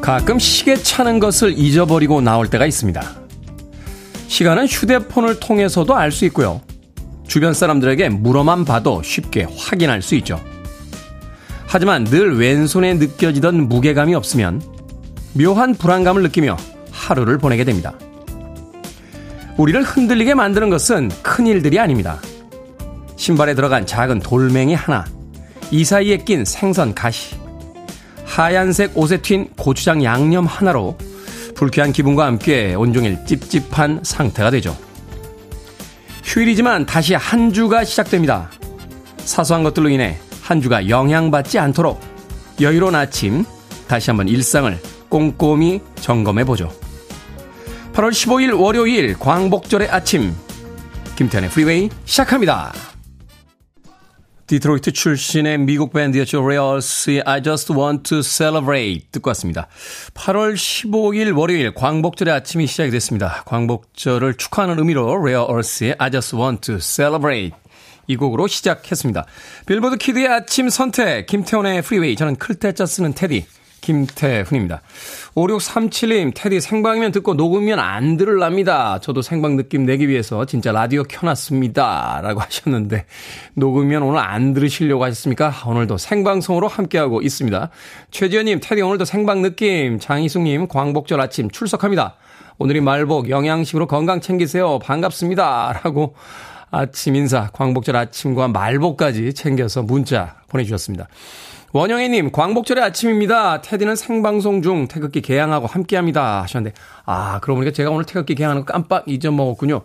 가끔 시계 차는 것을 잊어버리고 나올 때가 있습니다. 시간은 휴대폰을 통해서도 알 수 있고요. 주변 사람들에게 물어만 봐도 쉽게 확인할 수 있죠. 하지만 늘 왼손에 느껴지던 무게감이 없으면 묘한 불안감을 느끼며 하루를 보내게 됩니다. 우리를 흔들리게 만드는 것은 큰일들이 아닙니다. 신발에 들어간 작은 돌멩이 하나, 이 사이에 낀 생선 가시, 하얀색 옷에 튄 고추장 양념 하나로 불쾌한 기분과 함께 온종일 찝찝한 상태가 되죠. 휴일이지만 다시 한 주가 시작됩니다. 사소한 것들로 인해 한 주가 영향받지 않도록 여유로운 아침, 다시 한번 일상을 꼼꼼히 점검해보죠. 8월 15일 월요일 광복절의 아침, 김태현의 프리웨이 시작합니다. 디트로이트 출신의 미국 밴드였죠. 레어스의 I Just Want to Celebrate 듣고 왔습니다. 8월 15일 월요일 광복절의 아침이 시작이 됐습니다. 광복절을 축하하는 의미로 레어스의 I Just Want to Celebrate 이 곡으로 시작했습니다. 빌보드 키드의 아침 선택 김태훈의 프리웨이, 저는 클때짜 쓰는 테디 김태훈입니다. 5637님, 테디 생방이면 듣고 녹음이면 안 들을랍니다. 저도 생방 느낌 내기 위해서 진짜 라디오 켜놨습니다 라고 하셨는데, 녹음이면 오늘 안 들으시려고 하셨습니까? 오늘도 생방송으로 함께하고 있습니다. 최지현님, 테디 오늘도 생방 느낌. 장희숙님, 광복절 아침 출석합니다. 오늘이 말복, 영양식으로 건강 챙기세요. 반갑습니다 라고 아침 인사, 광복절 아침과 말복까지 챙겨서 문자 보내주셨습니다. 원영애님, 광복절의 아침입니다. 테디는 생방송 중 태극기 개항하고 함께합니다 하셨는데, 아, 그러고 보니까 제가 오늘 태극기 개항하는 거 깜빡 잊어먹었군요.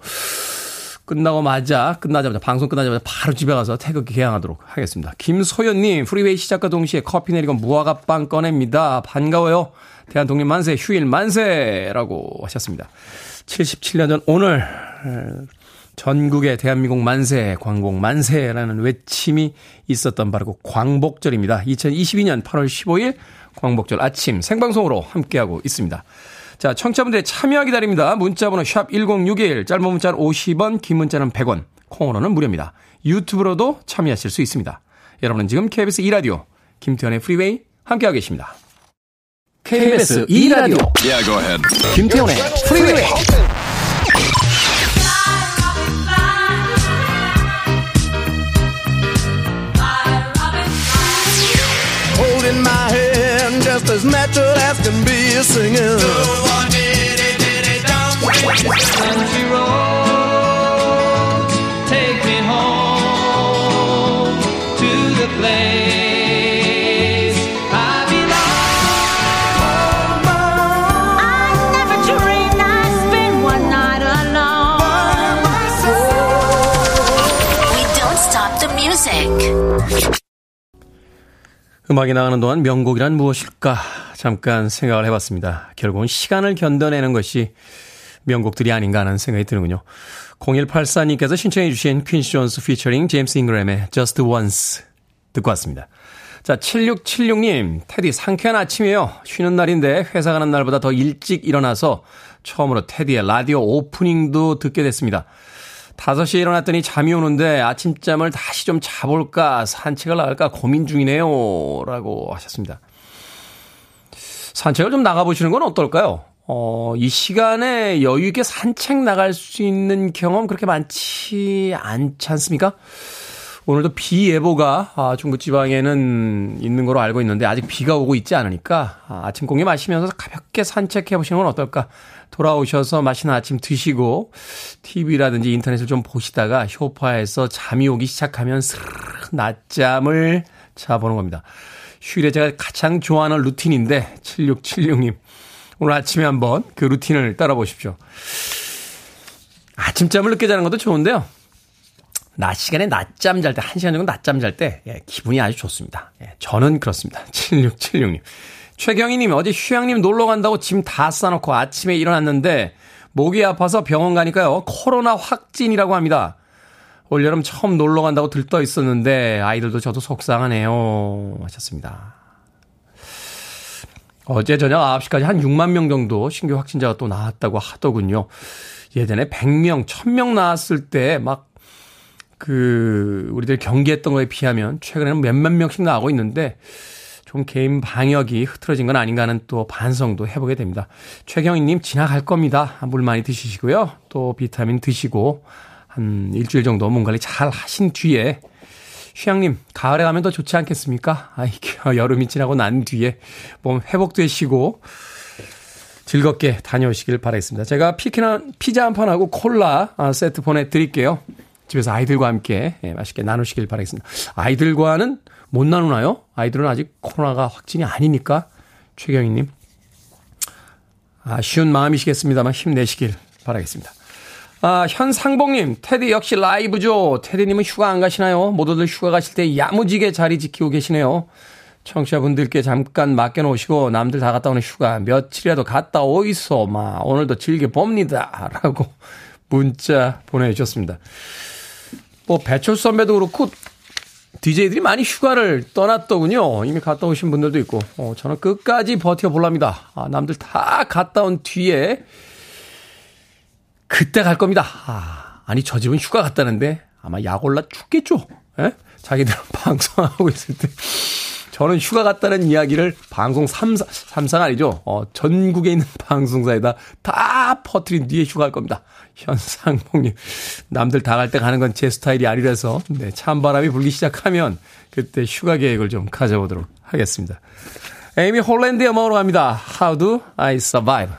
끝나자마자 방송 끝나자마자 바로 집에 가서 태극기 개항하도록 하겠습니다. 김소연님, 프리웨이 시작과 동시에 커피 내리고 무화과빵 꺼냅니다. 반가워요. 대한독립 만세, 휴일 만세라고 하셨습니다. 77년 전 오늘 전국의 대한민국 만세, 광복 만세라는 외침이 있었던 바로 광복절입니다. 2022년 8월 15일 광복절 아침 생방송으로 함께하고 있습니다. 자, 청취자분들의 참여 기다립니다. 문자번호 샵 1061, 짧은 문자는 50원, 긴 문자는 100원, 콩으로는 무료입니다. 유튜브로도 참여하실 수 있습니다. 여러분은 지금 KBS 2라디오 김태현의 프리웨이 함께하고 계십니다. KBS 2라디오 김태현의 프리웨이. Just as natural as can be, singing. Country road, take me home to the place I belong. I never dreamed I'd spend one night alone by myself. We don't stop the music. 음악이 나가는 동안 명곡이란 무엇일까 잠깐 생각을 해봤습니다. 결국은 시간을 견뎌내는 것이 명곡들이 아닌가 하는 생각이 드는군요. 0184님께서 신청해 주신 퀸시 존스 피처링 제임스 잉그램의 Just Once 듣고 왔습니다. 자, 7676님, 테디 상쾌한 아침이에요. 쉬는 날인데 회사 가는 날보다 더 일찍 일어나서 처음으로 테디의 라디오 오프닝도 듣게 됐습니다. 5시에 일어났더니 잠이 오는데 아침잠을 다시 좀 자볼까 산책을 나갈까 고민 중이네요 라고 하셨습니다. 산책을 좀 나가보시는 건 어떨까요? 이 시간에 여유 있게 산책 나갈 수 있는 경험 그렇게 많지 않지 않습니까? 오늘도 비 예보가 중부지방에는 있는 거로 알고 있는데 아직 비가 오고 있지 않으니까 아침 공기 마시면서 가볍게 산책해 보시는 건 어떨까? 돌아오셔서 맛있는 아침 드시고 TV라든지 인터넷을 좀 보시다가 소파에서 잠이 오기 시작하면 스르르 낮잠을 자보는 겁니다. 휴일에 제가 가장 좋아하는 루틴인데 7676님, 오늘 아침에 한번 그 루틴을 따라 보십시오. 아침잠을 늦게 자는 것도 좋은데요. 낮 시간에 낮잠 잘 때, 1시간 정도 낮잠 잘 때, 예, 기분이 아주 좋습니다. 예, 저는 그렇습니다. 7676님. 최경희님, 어제 휴양림 놀러 간다고 짐 다 싸놓고 아침에 일어났는데, 목이 아파서 병원 가니까요, 코로나 확진이라고 합니다. 올여름 처음 놀러 간다고 들떠 있었는데, 아이들도 저도 속상하네요. 하셨습니다. 어제 저녁 9시까지 한 6만 명 정도 신규 확진자가 또 나왔다고 하더군요. 예전에 100명, 1000명 나왔을 때, 막, 우리들 경계했던 거에 비하면 최근에는 몇만 명씩 나오고 있는데, 좀 개인 방역이 흐트러진 건 아닌가 하는 또 반성도 해보게 됩니다. 최경희님 지나갈 겁니다. 물 많이 드시고요. 또 비타민 드시고 한 일주일 정도 몸 관리 잘 하신 뒤에 휴양님 가을에 가면 더 좋지 않겠습니까? 여름이 지나고 난 뒤에 몸 회복되시고 즐겁게 다녀오시길 바라겠습니다. 제가 피자 한 판하고 콜라 세트 보내드릴게요. 집에서 아이들과 함께 맛있게 나누시길 바라겠습니다. 아이들과는 못 나누나요? 아이들은 아직 코로나가 확진이 아니니까. 최경희님 아쉬운 마음이시겠습니다만 힘내시길 바라겠습니다. 현상봉님 테디 역시 라이브죠. 테디님은 휴가 안 가시나요? 모두들 휴가 가실 때 야무지게 자리 지키고 계시네요. 청취자분들께 잠깐 맡겨놓으시고 남들 다 갔다 오는 휴가 며칠이라도 갔다 오이소. 오늘도 즐겨봅니다. 라고 문자 보내주셨습니다. 배철수 선배도 그렇고 DJ들이 많이 휴가를 떠났더군요. 이미 갔다 오신 분들도 있고 저는 끝까지 버텨볼랍니다. 남들 다 갔다 온 뒤에 그때 갈 겁니다. 아니 저 집은 휴가 갔다는데 아마 약올라 죽겠죠. 에? 자기들은 방송하고 있을 때 저는 휴가 갔다는 이야기를 방송 3사가 아니죠. 전국에 있는 방송사에다 다 퍼뜨린 뒤에 휴가할 겁니다. 현상봉님. 남들 다 갈 때 가는 건 제 스타일이 아니라서 찬바람이 불기 시작하면 그때 휴가 계획을 좀 가져보도록 하겠습니다. 에이미 홀랜드의 음악으로 갑니다. How do I survive?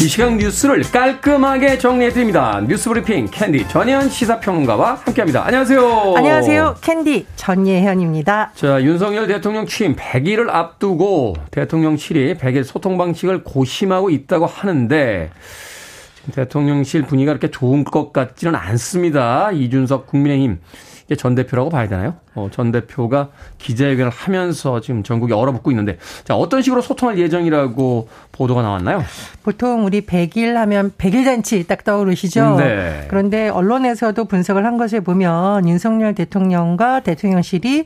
이 시간 뉴스를 깔끔하게 정리해드립니다. 뉴스브리핑 캔디 전예현 시사평론가와 함께합니다. 안녕하세요. 안녕하세요. 캔디 전예현입니다. 자, 윤석열 대통령 취임 100일을 앞두고 대통령실이 100일 소통 방식을 고심하고 있다고 하는데 지금 대통령실 분위기가 그렇게 좋은 것 같지는 않습니다. 이준석 국민의힘 전 대표라고 봐야 되나요? 전 대표가 기자회견을 하면서 지금 전국이 얼어붙고 있는데 자, 어떤 식으로 소통할 예정이라고 보도가 나왔나요? 보통 우리 100일 하면 100일 잔치 딱 떠오르시죠? 네. 그런데 언론에서도 분석을 한 것을 보면 윤석열 대통령과 대통령실이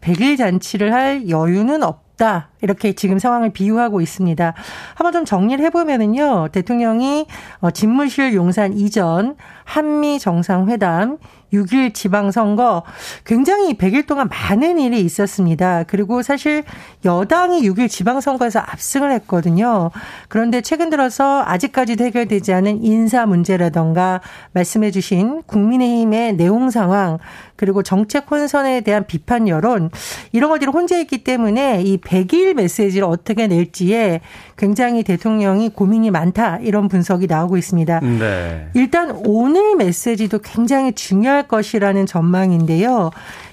100일 잔치를 할 여유는 없다. 이렇게 지금 상황을 비유하고 있습니다. 한번 좀 정리를 해보면은요. 대통령이 집무실 용산 이전, 한미 정상회담, 6일 지방선거 굉장히 100일 동안 많은 일이 있었습니다. 그리고 사실 여당이 6일 지방선거에서 압승을 했거든요. 그런데 최근 들어서 아직까지도 해결되지 않은 인사 문제라던가 말씀해 주신 국민의힘의 내용 상황 그리고 정책 혼선에 대한 비판 여론 이런 것들이 혼재했기 때문에 이 100일 메시지를 어떻게 낼지에 굉장히 대통령이 고민이 많다 이런 분석이 나오고 있습니다. 네. 일단 오늘 메시지도 굉장히 중요할 것이라는 전망인데요.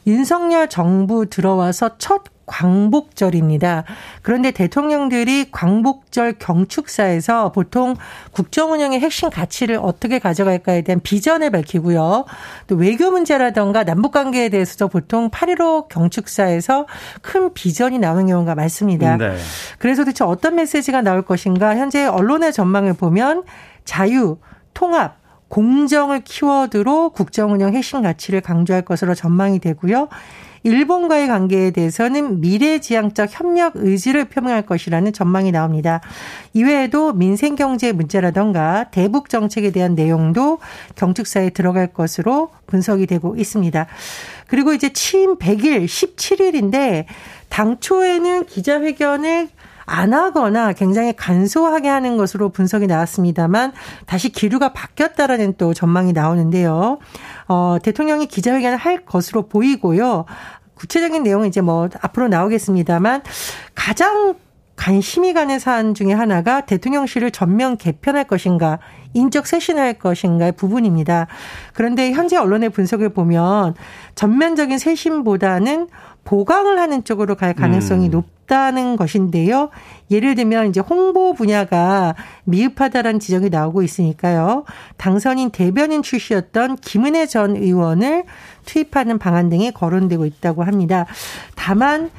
윤석열 정부 들어와서 첫 광복절입니다. 그런데 대통령들이 광복절 경축사에서 보통 국정운영의 핵심 가치를 어떻게 가져갈까에 대한 비전을 밝히고요. 또 외교 문제라든가 남북관계에 대해서도 보통 8.15 경축사에서 큰 비전이 나오는 경우가 많습니다. 네. 그래서 도대체 어떤 메시지가 나올 것인가 현재 언론의 전망을 보면 자유, 통합, 공정을 키워드로 국정운영 핵심 가치를 강조할 것으로 전망이 되고요. 일본과의 관계에 대해서는 미래지향적 협력 의지를 표명할 것이라는 전망이 나옵니다. 이외에도 민생경제 문제라던가 대북 정책에 대한 내용도 경축사에 들어갈 것으로 분석이 되고 있습니다. 그리고 이제 취임 100일 17일인데 당초에는 기자회견을 안 하거나 굉장히 간소하게 하는 것으로 분석이 나왔습니다만 다시 기류가 바뀌었다라는 또 전망이 나오는데요. 대통령이 기자회견을 할 것으로 보이고요. 구체적인 내용은 이제 앞으로 나오겠습니다만 가장 관심이 가는 사안 중에 하나가 대통령실을 전면 개편할 것인가, 인적 쇄신할 것인가의 부분입니다. 그런데 현재 언론의 분석을 보면 전면적인 쇄신보다는 보강을 하는 쪽으로 갈 가능성이 높다는 것인데요. 예를 들면 이제 홍보 분야가 미흡하다라는 지적이 나오고 있으니까요. 당선인 대변인 출시였던 김은혜 전 의원을 투입하는 방안 등이 거론되고 있다고 합니다. 다만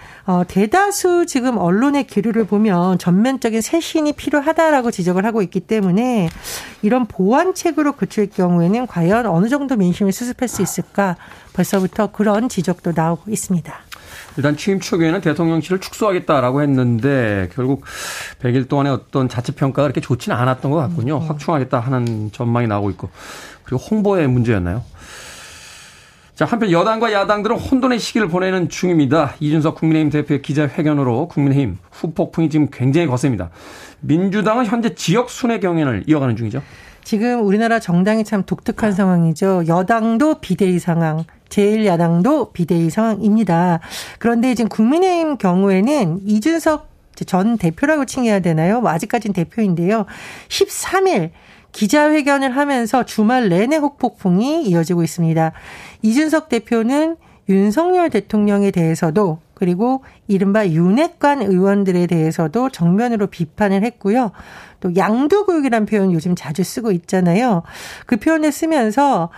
대다수 지금 언론의 기류를 보면 전면적인 쇄신이 필요하다라고 지적을 하고 있기 때문에 이런 보완책으로 그칠 경우에는 과연 어느 정도 민심을 수습할 수 있을까? 벌써부터 그런 지적도 나오고 있습니다. 일단 취임 초기에는 대통령실을 축소하겠다라고 했는데 결국 100일 동안의 어떤 자치평가가 그렇게 좋지는 않았던 것 같군요. 확충하겠다 하는 전망이 나오고 있고. 그리고 홍보의 문제였나요? 자, 한편 여당과 야당들은 혼돈의 시기를 보내는 중입니다. 이준석 국민의힘 대표의 기자회견으로 국민의힘 후폭풍이 지금 굉장히 거셉니다. 민주당은 현재 지역 순회 경연을 이어가는 중이죠. 지금 우리나라 정당이 참 독특한 상황이죠. 여당도 비대위 상황, 제1야당도 비대위 상황입니다. 그런데 지금 국민의힘 경우에는 이준석 전 대표라고 칭해야 되나요? 뭐 아직까지는 대표인데요. 13일 기자회견을 하면서 주말 내내 후폭풍이 이어지고 있습니다. 이준석 대표는 윤석열 대통령에 대해서도 그리고 이른바 윤핵관 의원들에 대해서도 정면으로 비판을 했고요. 또 양두구육이라는 표현 요즘 자주 쓰고 있잖아요. 그 표현을 쓰면서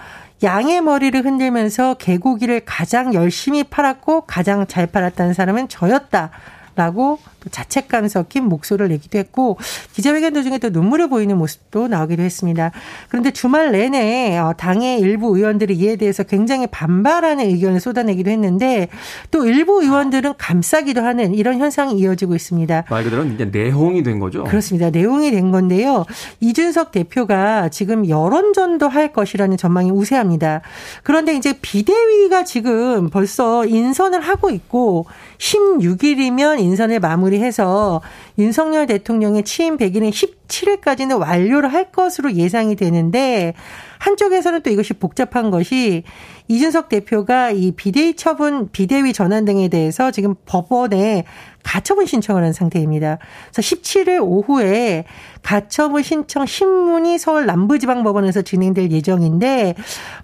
양의 머리를 흔들면서 개고기를 가장 열심히 팔았고 가장 잘 팔았다는 사람은 저였다. 라고 자책감 섞인 목소리를 내기도 했고 기자회견 도중에 또 눈물을 보이는 모습도 나오기도 했습니다. 그런데 주말 내내 당의 일부 의원들이 이에 대해서 굉장히 반발하는 의견을 쏟아내기도 했는데 또 일부 의원들은 감싸기도 하는 이런 현상이 이어지고 있습니다. 말 그대로 이제 내홍이 된 거죠? 그렇습니다. 내홍이 된 건데요. 이준석 대표가 지금 여론전도 할 것이라는 전망이 우세합니다. 그런데 이제 비대위가 지금 벌써 인선을 하고 있고 16일이면 인선을 마무리해서 윤석열 대통령의 취임 100일은 17일까지는 완료를 할 것으로 예상이 되는데 한쪽에서는 또 이것이 복잡한 것이 이준석 대표가 이 비대위 처분, 비대위 전환 등에 대해서 지금 법원에 가처분 신청을 한 상태입니다. 그래서 17일 오후에 가처분 신청 신문이 서울 남부지방법원에서 진행될 예정인데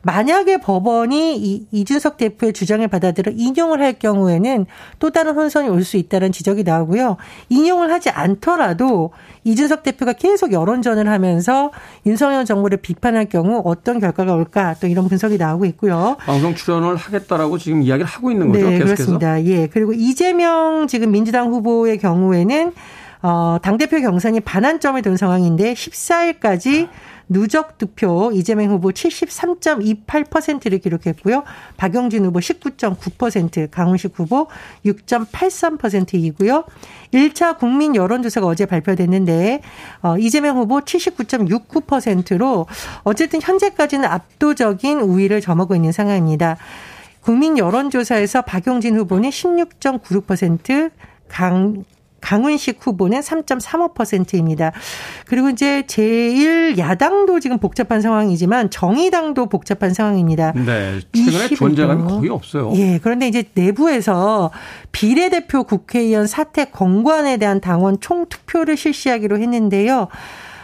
만약에 법원이 이준석 대표의 주장을 받아들여 인용을 할 경우에는 또 다른 혼선이 올 수 있다는 지적이 나오고요. 인용을 하지 않더라도 이준석 대표가 계속 여론전을 하면서 윤석열 정부를 비판할 경우 어떤 결과가 올까 또 이런 분석이 나오고 있고요. 방송 출연을 하겠다라고 지금 이야기를 하고 있는 거죠. 네, 계속해서. 그렇습니다. 예, 그리고 이재명 지금 민주당 후보의 경우에는 당대표 경선이 반환점을 둔 상황인데 14일까지 누적 득표 이재명 후보 73.28%를 기록했고요. 박용진 후보 19.9%, 강훈식 후보 6.83%이고요. 1차 국민 여론조사가 어제 발표됐는데 이재명 후보 79.69%로 어쨌든 현재까지는 압도적인 우위를 저머고 있는 상황입니다. 국민 여론조사에서 박용진 후보는 16.96%, 강훈식 후보는 3.35%입니다. 그리고 이제 제1야당도 지금 복잡한 상황이지만 정의당도 복잡한 상황입니다. 네. 최근에 존재감이 거의 없어요. 예. 그런데 이제 내부에서 비례대표 국회의원 사퇴 권고안에 대한 당원 총투표를 실시하기로 했는데요.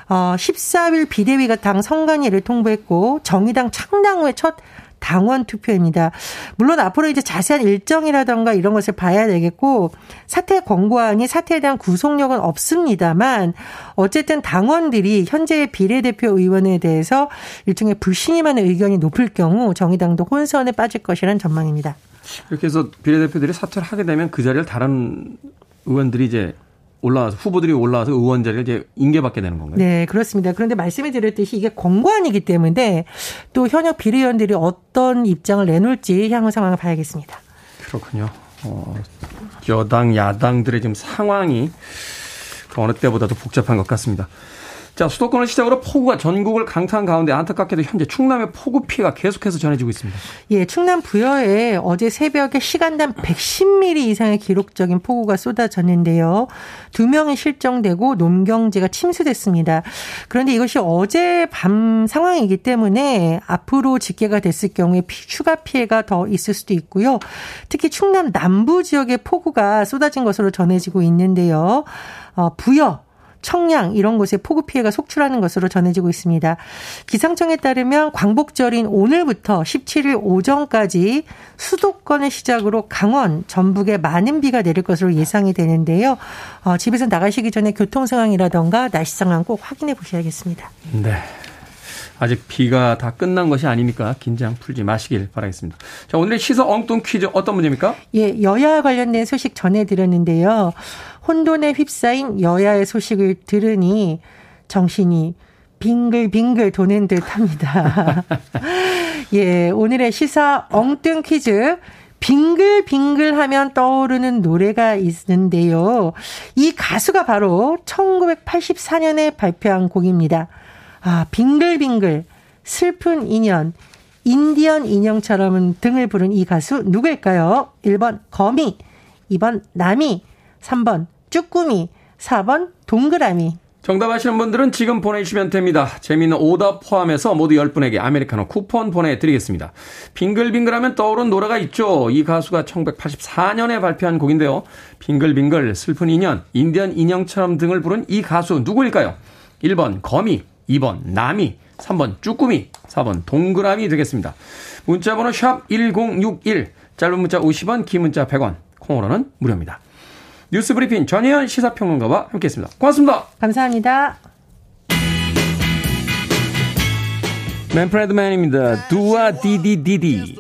14일 비대위가 당 선관위를 통보했고 정의당 창당 후에 첫 당원 투표입니다. 물론 앞으로 이제 자세한 일정이라던가 이런 것을 봐야 되겠고 사퇴 권고안이 사퇴에 대한 구속력은 없습니다만 어쨌든 당원들이 현재의 비례대표 의원에 대해서 일종의 불신임하는 의견이 높을 경우 정의당도 혼선에 빠질 것이라는 전망입니다. 이렇게 해서 비례대표들이 사퇴를 하게 되면 그 자리를 다른 의원들이 이제 올라와서 후보들이 올라와서 의원 자리를 이제 인계받게 되는 건가요? 네, 그렇습니다. 그런데 말씀해 드렸듯이 이게 권고안이기 때문에 또 현역 비례의원들이 어떤 입장을 내놓을지 향후 상황을 봐야겠습니다. 그렇군요. 여당, 야당들의 지금 상황이 그 어느 때보다도 복잡한 것 같습니다. 자, 수도권을 시작으로 폭우가 전국을 강타한 가운데 안타깝게도 현재 충남의 폭우 피해가 계속해서 전해지고 있습니다. 예, 충남 부여에 어제 새벽에 시간당 110mm 이상의 기록적인 폭우가 쏟아졌는데요. 2명이 실종되고 농경지가 침수됐습니다. 그런데 이것이 어제 밤 상황이기 때문에 앞으로 집계가 됐을 경우에 추가 피해가 더 있을 수도 있고요. 특히 충남 남부 지역에 폭우가 쏟아진 것으로 전해지고 있는데요. 부여. 청량 이런 곳에 폭우 피해가 속출하는 것으로 전해지고 있습니다. 기상청에 따르면 광복절인 오늘부터 17일 오전까지 수도권을 시작으로 강원, 전북에 많은 비가 내릴 것으로 예상이 되는데요. 집에서 나가시기 전에 교통 상황이라든가 날씨 상황 꼭 확인해 보셔야겠습니다. 네. 아직 비가 다 끝난 것이 아니니까 긴장 풀지 마시길 바라겠습니다. 자, 오늘의 시사 엉뚱 퀴즈 어떤 문제입니까? 예, 여야 관련된 소식 전해드렸는데요. 혼돈에 휩싸인 여야의 소식을 들으니 정신이 빙글빙글 도는 듯합니다. 예, 오늘의 시사 엉뚱 퀴즈. 빙글빙글하면 떠오르는 노래가 있는데요. 이 가수가 바로 1984년에 발표한 곡입니다. 아, 빙글빙글, 슬픈 인연, 인디언 인형처럼 등을 부른 이 가수 누구일까요? 1번 거미, 2번 나미, 3번 쭈꾸미, 4번 동그라미. 정답하시는 분들은 지금 보내주시면 됩니다. 재미있는 오답 포함해서 모두 10분에게 아메리카노 쿠폰 보내드리겠습니다. 빙글빙글하면 떠오른 노래가 있죠. 이 가수가 1984년에 발표한 곡인데요. 빙글빙글, 슬픈 인연, 인디언 인형처럼 등을 부른 이 가수 누구일까요? 1번 거미, 2번 나미, 3번 쭈꾸미, 4번 동그라미 되겠습니다. 문자번호 샵 1061, 짧은 문자 50원, 긴 문자 100원, 콩으로는 무료입니다. 뉴스브리핑 전혜연 시사평론가와 함께했습니다. 고맙습니다. 감사합니다. 맨프레드맨입니다. 두아 디디디디.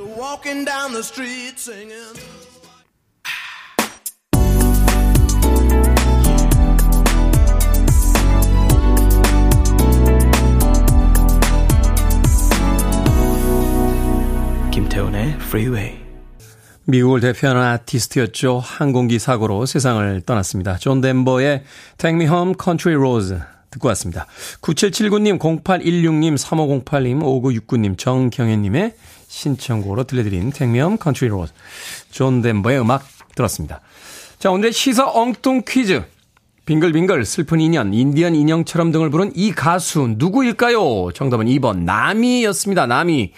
김태훈의 프리웨이. 미국을 대표하는 아티스트였죠. 항공기 사고로 세상을 떠났습니다. 존 덴버의 Take Me Home Country Roads 듣고 왔습니다. 9779님, 0816님, 3508님, 5969님, 정경현님의 신청곡으로 들려드린 Take Me Home Country Roads. 존 덴버의 음악 들었습니다. 자, 오늘의 시사 엉뚱 퀴즈. 빙글빙글, 슬픈 인연, 인디언 인형처럼 등을 부른 이 가수 누구일까요? 정답은 2번 나미였습니다. 나미.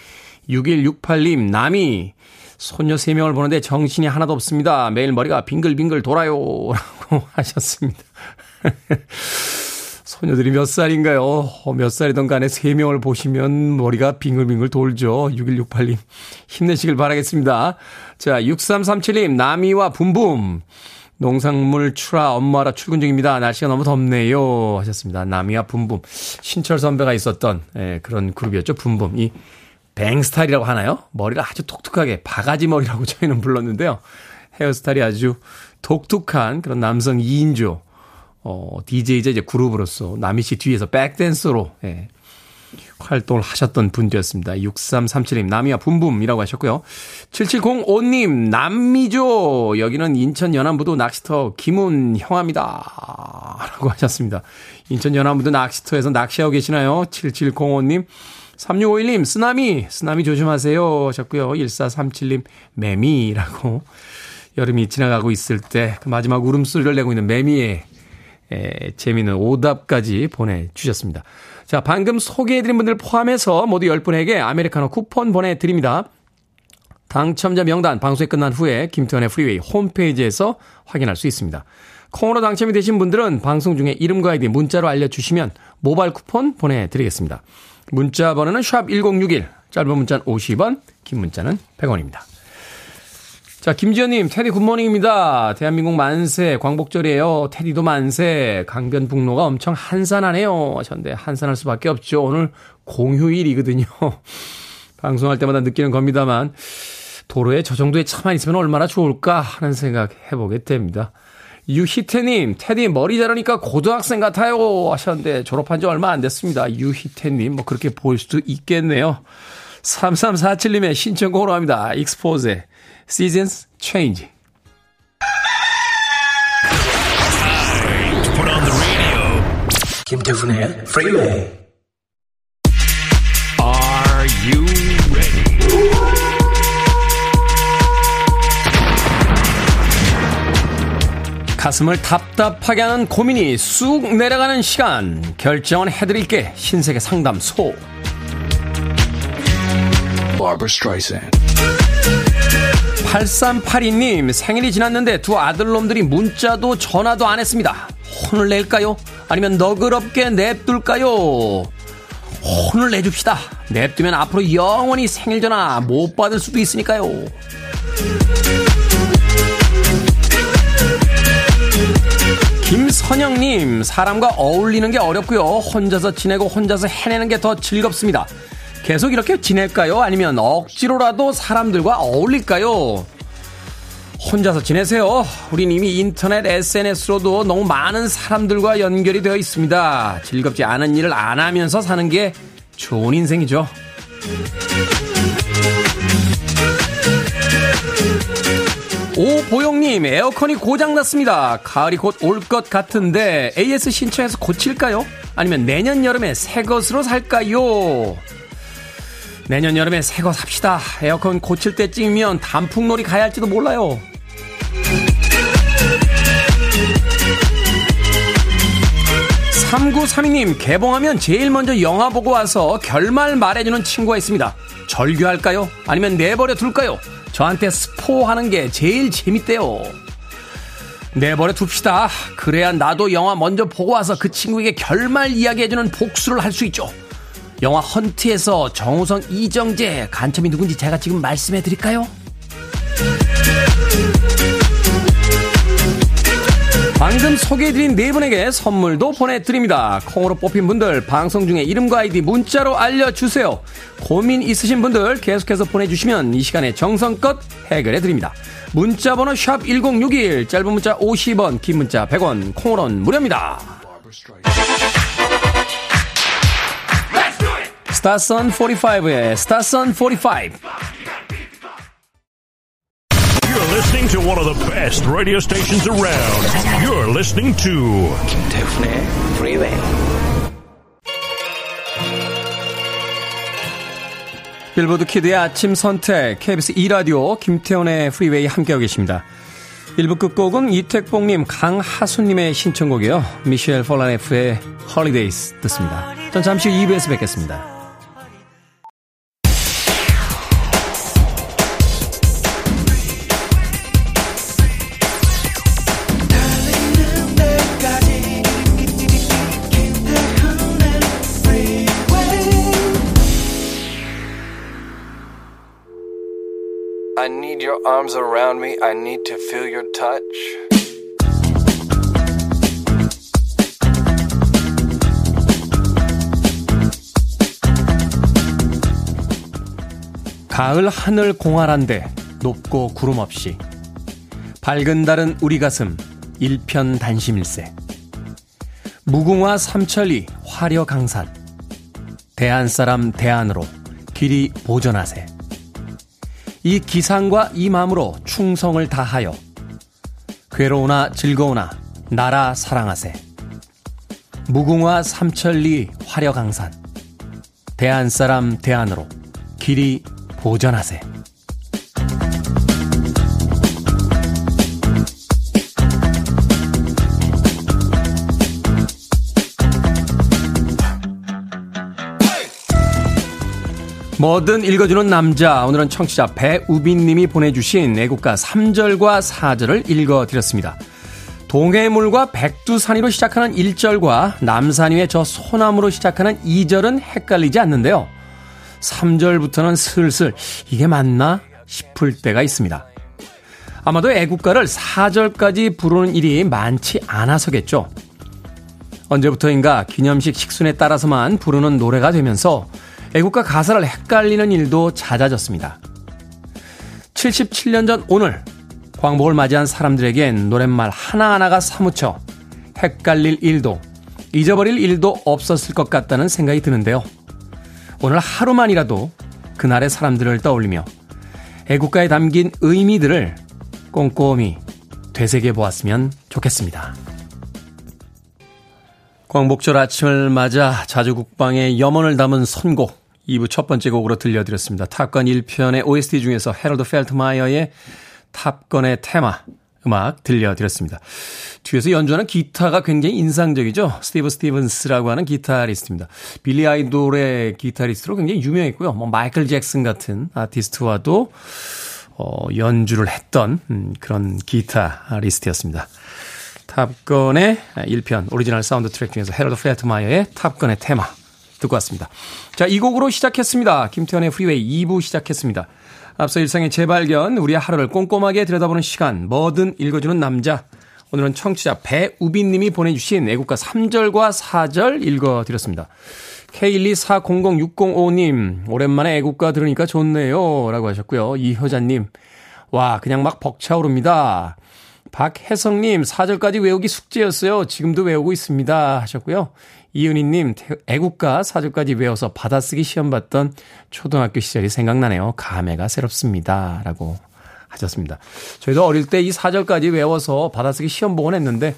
6168님, 나미. 손녀 3명을 보는데 정신이 하나도 없습니다. 매일 머리가 빙글빙글 돌아요. 라고 하셨습니다. 손녀들이 몇 살인가요? 몇 살이든 간에 3명을 보시면 머리가 빙글빙글 돌죠. 6168님 힘내시길 바라겠습니다. 자, 6337님 나미와 붐붐. 농산물 출하 엄마라 출근 중입니다. 날씨가 너무 덥네요. 하셨습니다. 나미와 붐붐. 신철 선배가 있었던 그런 그룹이었죠. 붐붐. 이 뱅스타일이라고 하나요? 머리를 아주 톡톡하게 바가지 머리라고 저희는 불렀는데요. 헤어스타일이 아주 독특한 그런 남성 2인조 DJ자 이제 그룹으로서 남희 씨 뒤에서 백댄서로 활동을 하셨던 분들이었습니다. 6337님 남이와 붐붐이라고 하셨고요. 7705님 남미죠. 여기는 인천 연안부도 낚시터 김훈 형아입니다. 라고 하셨습니다. 인천 연안부도 낚시터에서 낚시하고 계시나요? 7705님. 3651님 쓰나미 조심하세요 하셨고요. 1437님 매미라고 여름이 지나가고 있을 때 그 마지막 울음소리를 내고 있는 매미의 재미있는 오답까지 보내주셨습니다. 자, 방금 소개해드린 분들 포함해서 모두 10분에게 아메리카노 쿠폰 보내드립니다. 당첨자 명단 방송이 끝난 후에 김태현의 프리웨이 홈페이지에서 확인할 수 있습니다. 콩으로 당첨이 되신 분들은 방송 중에 이름과 아이디 문자로 알려주시면 모바일 쿠폰 보내드리겠습니다. 문자 번호는 샵1061, 짧은 문자는 50원, 긴 문자는 100원입니다. 자, 김지현님, 테디 굿모닝입니다. 대한민국 만세, 광복절이에요. 테디도 만세, 강변북로가 엄청 한산하네요. 하셨는데 한산할 수밖에 없죠. 오늘 공휴일이거든요. 방송할 때마다 느끼는 겁니다만 도로에 저 정도의 차만 있으면 얼마나 좋을까 하는 생각 해보게 됩니다. 유희태님, 테디 머리 자르니까 고등학생 같아요 하셨는데 졸업한 지 얼마 안 됐습니다. 유희태님, 뭐 그렇게 보일 수도 있겠네요. 3347님의 신청곡으로 합니다. 익스포즈의 Seasons Change. 김태훈의 Freeway. Are you ready? 가슴을 답답하게 하는 고민이 쑥 내려가는 시간. 결정은 해드릴게. 신세계 상담소. Barbara Streisand. 8382님 생일이 지났는데 두 아들놈들이 문자도 전화도 안 했습니다. 혼을 낼까요? 아니면 너그럽게 냅둘까요? 혼을 내줍시다. 냅두면 앞으로 영원히 생일 전화 못 받을 수도 있으니까요. 1선영님, 사람과 어울리는 게 어렵고요. 혼자서 지내고 혼자서 해내는 게 더 즐겁습니다. 계속 이렇게 지낼까요? 아니면 억지로라도 사람들과 어울릴까요? 혼자서 지내세요. 우린 이미 인터넷 SNS로도 너무 많은 사람들과 연결이 되어 있습니다. 즐겁지 않은 일을 안 하면서 사는 게 좋은 인생이죠. 오보영님, 에어컨이 고장났습니다. 가을이 곧 올 것 같은데 AS 신청해서 고칠까요? 아니면 내년 여름에 새 것으로 살까요? 내년 여름에 새 거 삽시다. 에어컨 고칠 때쯤이면 단풍놀이 가야 할지도 몰라요. 3932님, 개봉하면 제일 먼저 영화 보고 와서 결말 말해주는 친구가 있습니다. 절규할까요? 아니면 내버려 둘까요? 저한테 스포하는 게 제일 재밌대요. 내버려 둡시다. 그래야 나도 영화 먼저 보고 와서 그 친구에게 결말 이야기해주는 복수를 할 수 있죠. 영화 헌트에서 정우성, 이정재, 간첩이 누군지 제가 지금 말씀해드릴까요? 방금 소개해드린 네 분에게 선물도 보내드립니다. 콩으로 뽑힌 분들 방송 중에 이름과 아이디 문자로 알려주세요. 고민 있으신 분들 계속해서 보내주시면 이 시간에 정성껏 해결해드립니다. 문자번호 샵1061, 짧은 문자 50원, 긴 문자 100원, 콩으로는 무료입니다. 스타선 45의 스타선 45. Listening to one of the best radio stations around. You're listening to 김태훈의 Freeway. 빌보드 키드의 아침 선택 KBS 2라디오 김태훈의 Freeway 함께하고 계십니다. 1부 끝곡은 이택봉님, 강하수님의 신청곡이요. 미셸 폴라네프의 Holidays 듣습니다. 전 잠시 후 2부에서 뵙겠습니다. I need your arms around me. I need to feel your touch. 가을 하늘 공활한데 높고 구름 없이 밝은 달은 우리 가슴 일편단심일세. 무궁화 삼천리 화려 강산 대한 사람 대안으로 길이 보전하세. 이 기상과 이 마음으로 충성을 다하여 괴로우나 즐거우나 나라 사랑하세. 무궁화 삼천리 화려강산 대한사람 대안으로 길이 보전하세. 뭐든 읽어주는 남자, 오늘은 청취자 배우빈님이 보내주신 애국가 3절과 4절을 읽어드렸습니다. 동해물과 백두산이로 시작하는 1절과 남산위의 저 소나무로 시작하는 2절은 헷갈리지 않는데요. 3절부터는 슬슬 이게 맞나 싶을 때가 있습니다. 아마도 애국가를 4절까지 부르는 일이 많지 않아서겠죠. 언제부터인가 기념식 식순에 따라서만 부르는 노래가 되면서 애국가 가사를 헷갈리는 일도 잦아졌습니다. 77년 전 오늘 광복을 맞이한 사람들에겐 노랫말 하나하나가 사무쳐 헷갈릴 일도 잊어버릴 일도 없었을 것 같다는 생각이 드는데요. 오늘 하루만이라도 그날의 사람들을 떠올리며 애국가에 담긴 의미들을 꼼꼼히 되새겨보았으면 좋겠습니다. 광복절 아침을 맞아 자주국방의 염원을 담은 선곡 2부 첫 번째 곡으로 들려드렸습니다. 탑건 1편의 OST 중에서 헤럴드 펠트마이어의 탑건의 테마 음악 들려드렸습니다. 뒤에서 연주하는 기타가 굉장히 인상적이죠. 스티브 스티븐스라고 하는 기타리스트입니다. 빌리 아이돌의 기타리스트로 굉장히 유명했고요. 마이클 잭슨 같은 아티스트와도 연주를 했던 그런 기타리스트였습니다. 탑건의 1편 오리지널 사운드 트랙 중에서 헤럴드 플래트마이어의 탑건의 테마 듣고 왔습니다. 자, 이 곡으로 시작했습니다. 김태현의 프리웨이 2부 시작했습니다. 앞서 일상의 재발견, 우리의 하루를 꼼꼼하게 들여다보는 시간, 뭐든 읽어주는 남자. 오늘은 청취자 배우빈님이 보내주신 애국가 3절과 4절 읽어드렸습니다. K124006055님, 오랜만에 애국가 들으니까 좋네요 라고 하셨고요. 이효자님, 와 그냥 막 벅차오릅니다. 박혜성님, 4절까지 외우기 숙제였어요. 지금도 외우고 있습니다 하셨고요. 이은희님, 애국가 4절까지 외워서 받아쓰기 시험 봤던 초등학교 시절이 생각나네요. 감회가 새롭습니다 라고 하셨습니다. 저희도 어릴 때 이 4절까지 외워서 받아쓰기 시험 보곤 했는데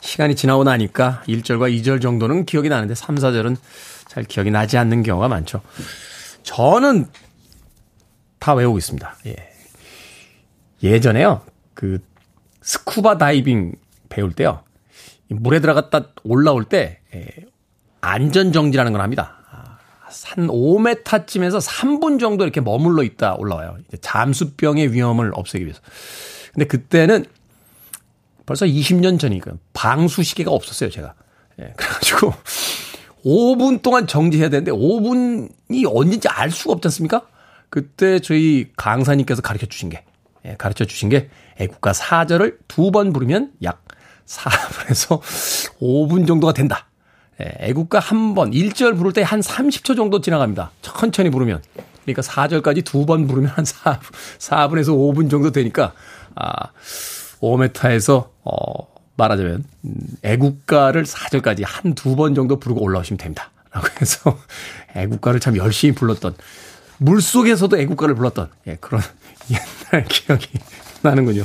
시간이 지나고 나니까 1절과 2절 정도는 기억이 나는데 3, 4절은 잘 기억이 나지 않는 경우가 많죠. 저는 다 외우고 있습니다. 예. 예전에요. 그 스쿠바 다이빙 배울 때요. 물에 들어갔다 올라올 때 안전정지라는 걸 합니다. 한 5m쯤에서 3분 정도 이렇게 머물러 있다 올라와요. 잠수병의 위험을 없애기 위해서. 근데 그때는 벌써 20년 전이니까 방수시계가 없었어요, 제가. 예, 그래가지고 5분 동안 정지해야 되는데 5분이 언제인지 알 수가 없지 않습니까? 그때 저희 강사님께서 가르쳐 주신 게 애국가 4절을 두 번 부르면 약 4분에서 5분 정도가 된다. 애국가 한 번, 1절 부를 때 한 30초 정도 지나갑니다. 천천히 부르면. 그러니까 4절까지 두 번 부르면 한 4분에서 5분 정도 되니까, 5m에서, 말하자면, 애국가를 4절까지 한두 번 정도 부르고 올라오시면 됩니다. 라고 해서 애국가를 참 열심히 불렀던, 물 속에서도 애국가를 불렀던, 예, 그런 옛날 기억이 나는군요.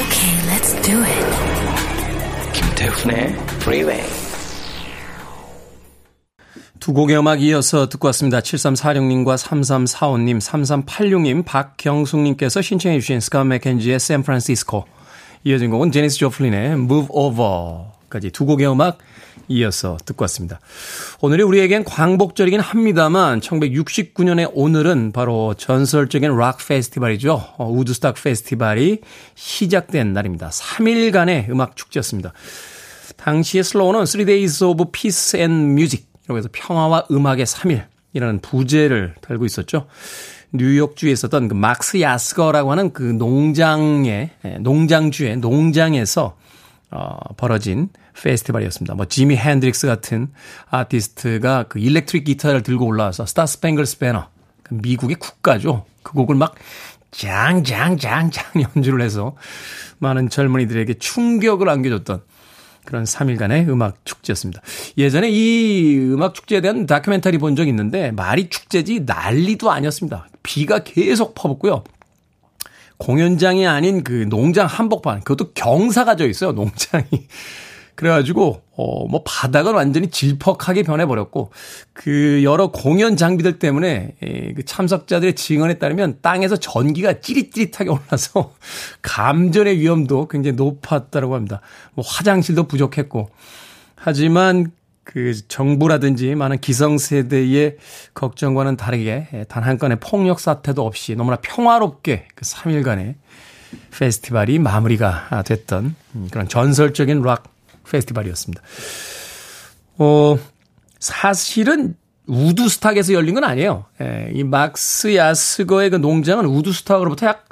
Okay, let's do it. 네, 프리웨이. 두 곡의 음악 이어서 듣고 왔습니다. 7346님과 3345님, 3386님, 박경숙님께서 신청해 주신 스캇 맥켄지의 샌프란시스코, 이어진 곡은 제니스 조플린의 Move Over까지 두 곡의 음악 이어서 듣고 왔습니다. 오늘이 우리에겐 광복절이긴 합니다만 1969년의 오늘은 바로 전설적인 락 페스티벌이죠. 우드스탁 페스티벌이 시작된 날입니다. 3일간의 음악 축제였습니다. 당시의 슬로건은 3 Days of Peace and Music, 이라고 해서 평화와 음악의 3일이라는 부제를 달고 있었죠. 뉴욕주에 있었던 그 막스 야스거라고 하는 그 농장주의 농장에서 벌어진 페스티벌이었습니다. 뭐 지미 핸드릭스 같은 아티스트가 그 일렉트릭 기타를 들고 올라와서 스타 스팽글스 배너, 미국의 국가죠. 그 곡을 막 장장장장 연주를 해서 많은 젊은이들에게 충격을 안겨줬던 그런 3일간의 음악 축제였습니다. 예전에 이 음악 축제에 대한 다큐멘터리 본 적이 있는데 말이 축제지 난리도 아니었습니다. 비가 계속 퍼붓고요. 공연장이 아닌 그 농장 한복판, 그것도 경사가 져 있어요, 농장이. 그래가지고 뭐 바닥은 완전히 질퍽하게 변해버렸고 그 여러 공연 장비들 때문에 그 참석자들의 증언에 따르면 땅에서 전기가 찌릿찌릿하게 올라서 감전의 위험도 굉장히 높았다고 합니다. 뭐 화장실도 부족했고. 하지만 그 정부라든지 많은 기성세대의 걱정과는 다르게 단 한 건의 폭력 사태도 없이 너무나 평화롭게 그 3일간의 페스티벌이 마무리가 됐던 그런 전설적인 락 페스티벌이었습니다. 사실은 우드스탁에서 열린 건 아니에요. 예, 이 막스 야스거의 그 농장은 우드스탁으로부터 약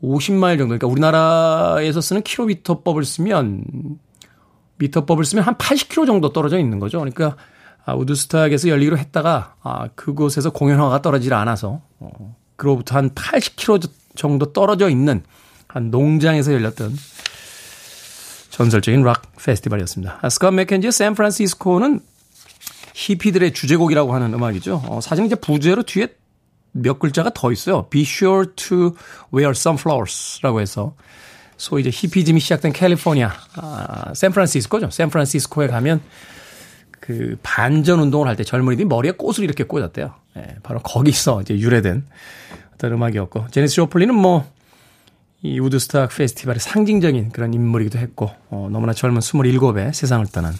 50마일 정도, 그러니까 우리나라에서 쓰는 킬로미터법을 쓰면 한 80km 정도 떨어져 있는 거죠. 그러니까 우드스탁에서 열리기로 했다가 그곳에서 공연화가 떨어지질 않아서 그로부터 한 80km 정도 떨어져 있는 한 농장에서 열렸던 전설적인 락 페스티벌이었습니다. 스캇 맥켄지의 샌프란시스코는 히피들의 주제곡이라고 하는 음악이죠. 사실은 이제 부제로 뒤에 몇 글자가 더 있어요. Be sure to wear sunflowers라고 해서 소위 이제 히피즘이 시작된 캘리포니아, 샌프란시스코죠. 샌프란시스코에 가면 그 반전 운동을 할 때 젊은이들이 머리에 꽃을 이렇게 꽂았대요. 예, 바로 거기서 이제 유래된 어떤 음악이었고, 제니스 조플린은 뭐 이 우드스탁 페스티벌의 상징적인 그런 인물이기도 했고, 너무나 젊은 27에 세상을 떠난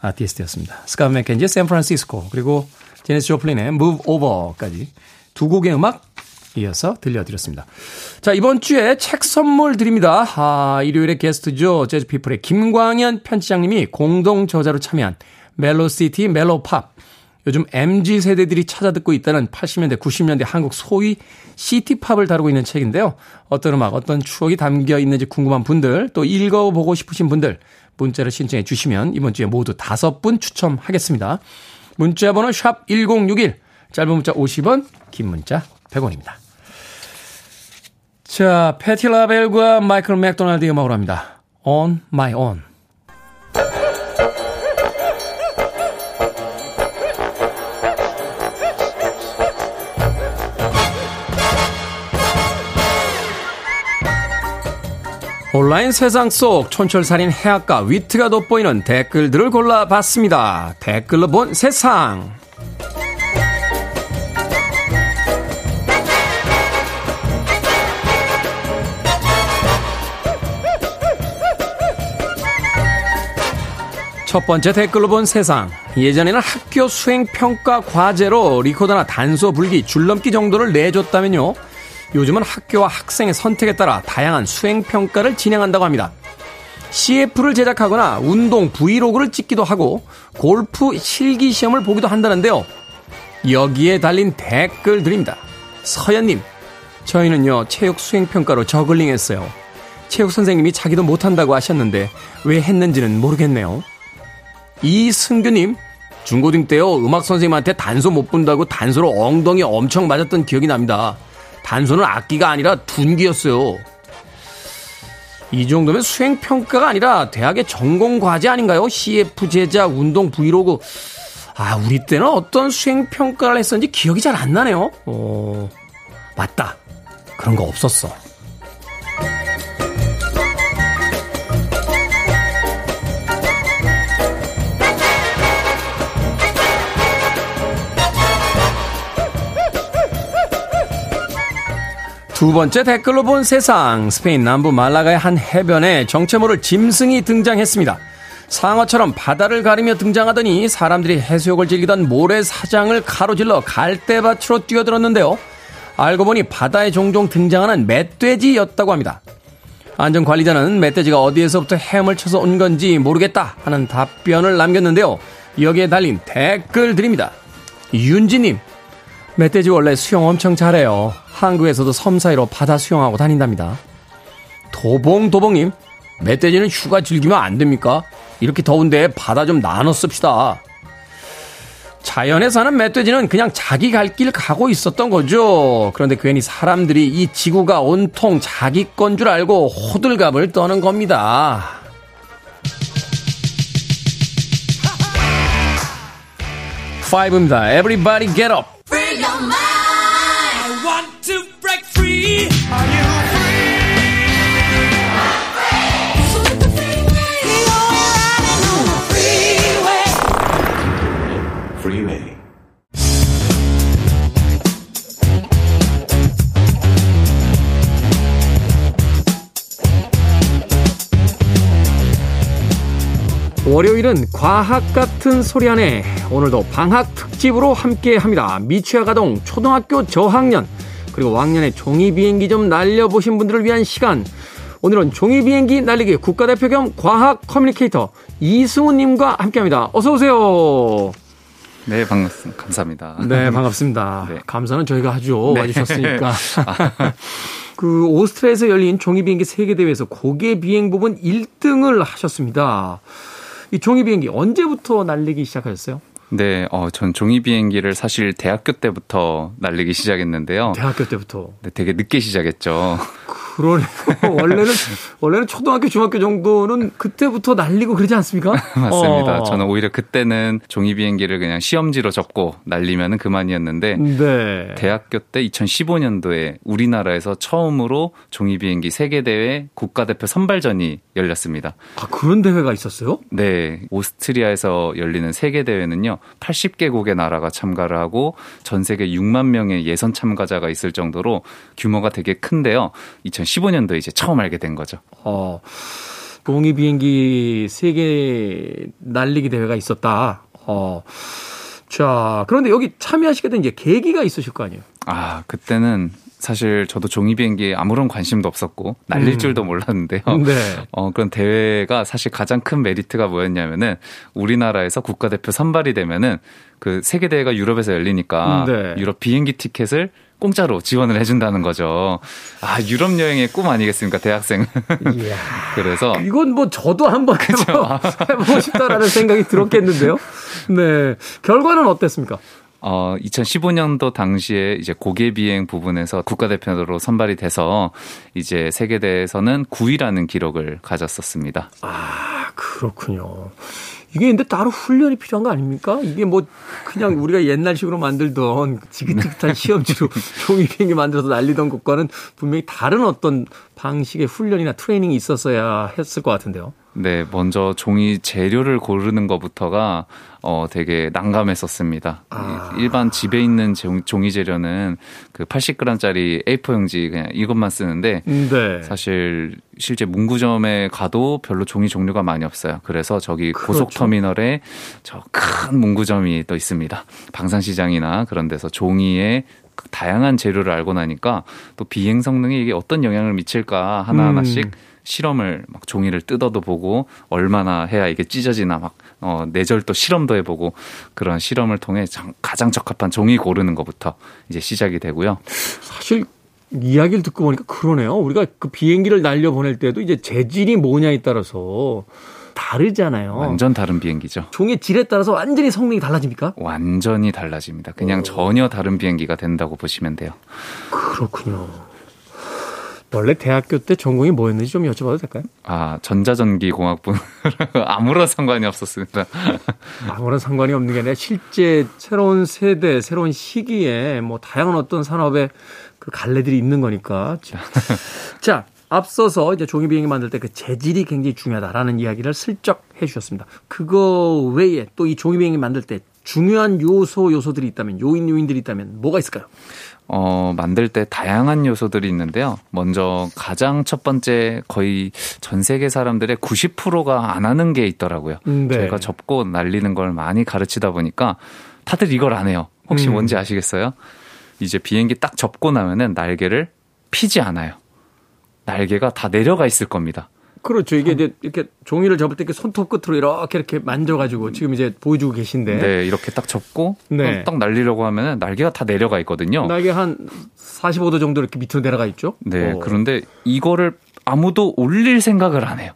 아티스트였습니다. 스캇 맥켄지의 샌프란시스코, 그리고 제니스 조플린의 Move Over까지 두 곡의 음악 이어서 들려드렸습니다. 자, 이번 주에 책 선물 드립니다. 일요일에 게스트죠. 재즈피플의 김광현 편집장님이 공동 저자로 참여한 멜로시티 멜로팝, 요즘 MZ 세대들이 찾아듣고 있다는 80년대, 90년대 한국 소위 시티팝을 다루고 있는 책인데요. 어떤 음악, 어떤 추억이 담겨 있는지 궁금한 분들, 또 읽어보고 싶으신 분들 문자를 신청해 주시면 이번 주에 모두 5분 추첨하겠습니다. 문자 번호 샵 1061, 짧은 문자 50원, 긴 문자 100원입니다. 자, 패티 라벨과 마이클 맥도날드의 음악으로 합니다. On My Own. 온라인 세상 속 촌철살인 해악과 위트가 돋보이는 댓글들을 골라봤습니다. 댓글로 본 세상. 첫 번째 댓글로 본 세상. 예전에는 학교 수행평가 과제로 리코더나 단소, 불기, 줄넘기 정도를 내줬다면요. 요즘은 학교와 학생의 선택에 따라 다양한 수행평가를 진행한다고 합니다. CF를 제작하거나 운동 브이로그를 찍기도 하고 골프 실기시험을 보기도 한다는데요. 여기에 달린 댓글들입니다. 서연님, 저희는요 체육 수행평가로 저글링 했어요. 체육 선생님이 자기도 못한다고 하셨는데 왜 했는지는 모르겠네요. 이승규님, 중고등 때요 음악 선생님한테 단소 못 본다고 단소로 엉덩이 엄청 맞았던 기억이 납니다. 단소는 악기가 아니라 둔기였어요. 이 정도면 수행평가가 아니라 대학의 전공과제 아닌가요? CF 제작, 운동 브이로그. 아, 우리 때는 어떤 수행평가를 했었는지 기억이 잘 안 나네요. 맞다. 그런 거 없었어. 두 번째 댓글로 본 세상. 스페인 남부 말라가의 한 해변에 정체 모를 짐승이 등장했습니다. 상어처럼 바다를 가리며 등장하더니 사람들이 해수욕을 즐기던 모래사장을 가로질러 갈대밭으로 뛰어들었는데요. 알고 보니 바다에 종종 등장하는 멧돼지였다고 합니다. 안전관리자는 멧돼지가 어디에서부터 헤엄을 쳐서 온 건지 모르겠다 하는 답변을 남겼는데요. 여기에 달린 댓글들입니다. 윤지님, 멧돼지 원래 수영 엄청 잘해요. 한국에서도 섬 사이로 바다 수영하고 다닌답니다. 도봉도봉님, 멧돼지는 휴가 즐기면 안 됩니까? 이렇게 더운데 바다 좀 나눠 씁시다. 자연에 사는 멧돼지는 그냥 자기 갈 길 가고 있었던 거죠. 그런데 괜히 사람들이 이 지구가 온통 자기 건 줄 알고 호들갑을 떠는 겁니다. 파이브입니다. Everybody get up. Free your mind. I want to break free. Are you free? I'm free. You're riding on the freeway. Freeway. 월요일은 과학 같은 소리 안에 오늘도 방학 특집으로 함께합니다. 미취아가동, 초등학교 저학년, 그리고 왕년에 종이비행기 좀 날려보신 분들을 위한 시간. 오늘은 종이비행기 날리기 국가대표 겸 과학 커뮤니케이터 이승우님과 함께합니다. 어서 오세요. 네, 반갑습니다. 감사합니다. 네, 반갑습니다. 네. 감사는 저희가 하죠. 네. 와주셨으니까. 그 오스트리아에서 열린 종이비행기 세계대회에서 고개비행 부분 1등을 하셨습니다. 이 종이비행기 언제부터 날리기 시작하셨어요? 네, 전 종이비행기를 사실 대학교 때부터 날리기 시작했는데요. 대학교 때부터? 네, 되게 늦게 시작했죠. 그러네요. 원래는 초등학교, 중학교 정도는 그때부터 날리고 그러지 않습니까? 맞습니다. 저는 오히려 그때는 종이비행기를 그냥 시험지로 접고 날리면 그만이었는데 네. 대학교 때 2015년도에 우리나라에서 처음으로 종이비행기 세계대회 국가대표 선발전이 열렸습니다. 아, 그런 대회가 있었어요? 네. 오스트리아에서 열리는 세계대회는요. 80개국의 나라가 참가를 하고 전 세계 6만 명의 예선 참가자가 있을 정도로 규모가 되게 큰데요. 2015년도에 이제 처음 알게 된 거죠. 종이비행기 세계 날리기 대회가 있었다. 자, 그런데 여기 참여하시게 된 이제 계기가 있으실 거 아니에요? 아, 그때는 사실 저도 종이 비행기에 아무런 관심도 없었고 날릴 줄도 몰랐는데요. 네. 그런 대회가 사실 가장 큰 메리트가 뭐였냐면은 우리나라에서 국가대표 선발이 되면은 그 세계대회가 유럽에서 열리니까 네. 유럽 비행기 티켓을 공짜로 지원을 해준다는 거죠. 아, 유럽 여행의 꿈 아니겠습니까, 대학생은. 그래서. 이건 뭐 저도 한번 해보고 싶다라는 생각이 들었겠는데요. 네. 결과는 어땠습니까? 2015년도 당시에 이제 고개비행 부분에서 국가대표로 선발이 돼서 이제 세계대회에서는 9위라는 기록을 가졌었습니다. 아, 그렇군요. 이게 근데 따로 훈련이 필요한 거 아닙니까? 이게 뭐 그냥 우리가 옛날식으로 만들던 지긋지긋한 시험지로 종이 비행기 만들어서 날리던 것과는 분명히 다른 어떤 방식의 훈련이나 트레이닝이 있었어야 했을 것 같은데요. 네, 먼저 종이 재료를 고르는 것부터가 되게 난감했었습니다. 아. 일반 집에 있는 종이 재료는 그 80g짜리 A4용지 그냥 이것만 쓰는데 네. 사실 실제 문구점에 가도 별로 종이 종류가 많이 없어요. 그래서 저기 그렇죠. 고속터미널에 저 큰 문구점이 또 있습니다. 방산시장이나 그런 데서 종이에 다양한 재료를 알고 나니까 또 비행 성능에 이게 어떤 영향을 미칠까 하나하나씩 실험을 막 종이를 뜯어도 보고 얼마나 해야 이게 찢어지나 막 내절도 실험도 해보고 그런 실험을 통해 가장 적합한 종이 고르는 것부터 이제 시작이 되고요. 사실 이야기를 듣고 보니까 그러네요. 우리가 그 비행기를 날려보낼 때도 이제 재질이 뭐냐에 따라서 다르잖아요. 완전 다른 비행기죠. 종의 질에 따라서 완전히 성능이 달라집니까? 완전히 달라집니다. 그냥 전혀 다른 비행기가 된다고 보시면 돼요. 그렇군요. 원래 대학교 때 전공이 뭐였는지 좀 여쭤봐도 될까요? 아, 전자전기공학부. 아무런 상관이 없었습니다. 아무런 상관이 없는 게 아니라 실제 새로운 세대, 새로운 시기에 뭐 다양한 어떤 산업의 그 갈래들이 있는 거니까. 자, 앞서서 이제 종이 비행기 만들 때 그 재질이 굉장히 중요하다라는 이야기를 슬쩍 해 주셨습니다. 그거 외에 또 이 종이 비행기 만들 때 중요한 요소들이 있다면, 요인들이 있다면 뭐가 있을까요? 만들 때 다양한 요소들이 있는데요. 먼저 가장 첫 번째 거의 전 세계 사람들의 90%가 안 하는 게 있더라고요. 네. 저희가 접고 날리는 걸 많이 가르치다 보니까 다들 이걸 안 해요. 혹시 뭔지 아시겠어요? 이제 비행기 딱 접고 나면은 날개를 피지 않아요. 날개가 다 내려가 있을 겁니다. 그렇죠. 이게 이제 이렇게 종이를 접을 때 이렇게 손톱 끝으로 이렇게 만져가지고 지금 이제 보여주고 계신데. 네, 이렇게 딱 접고 네. 딱 날리려고 하면 날개가 다 내려가 있거든요. 날개 한 45도 정도 이렇게 밑으로 내려가 있죠. 네, 그런데 이거를 아무도 올릴 생각을 안 해요.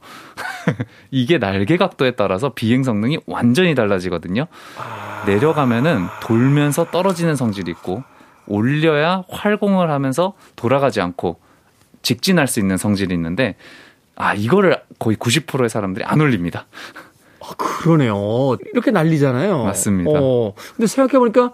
이게 날개 각도에 따라서 비행 성능이 완전히 달라지거든요. 내려가면은 돌면서 떨어지는 성질이 있고 올려야 활공을 하면서 돌아가지 않고 직진할 수 있는 성질이 있는데 이거를 거의 90%의 사람들이 안 올립니다. 아, 그러네요. 이렇게 날리잖아요. 맞습니다. 근데 생각해보니까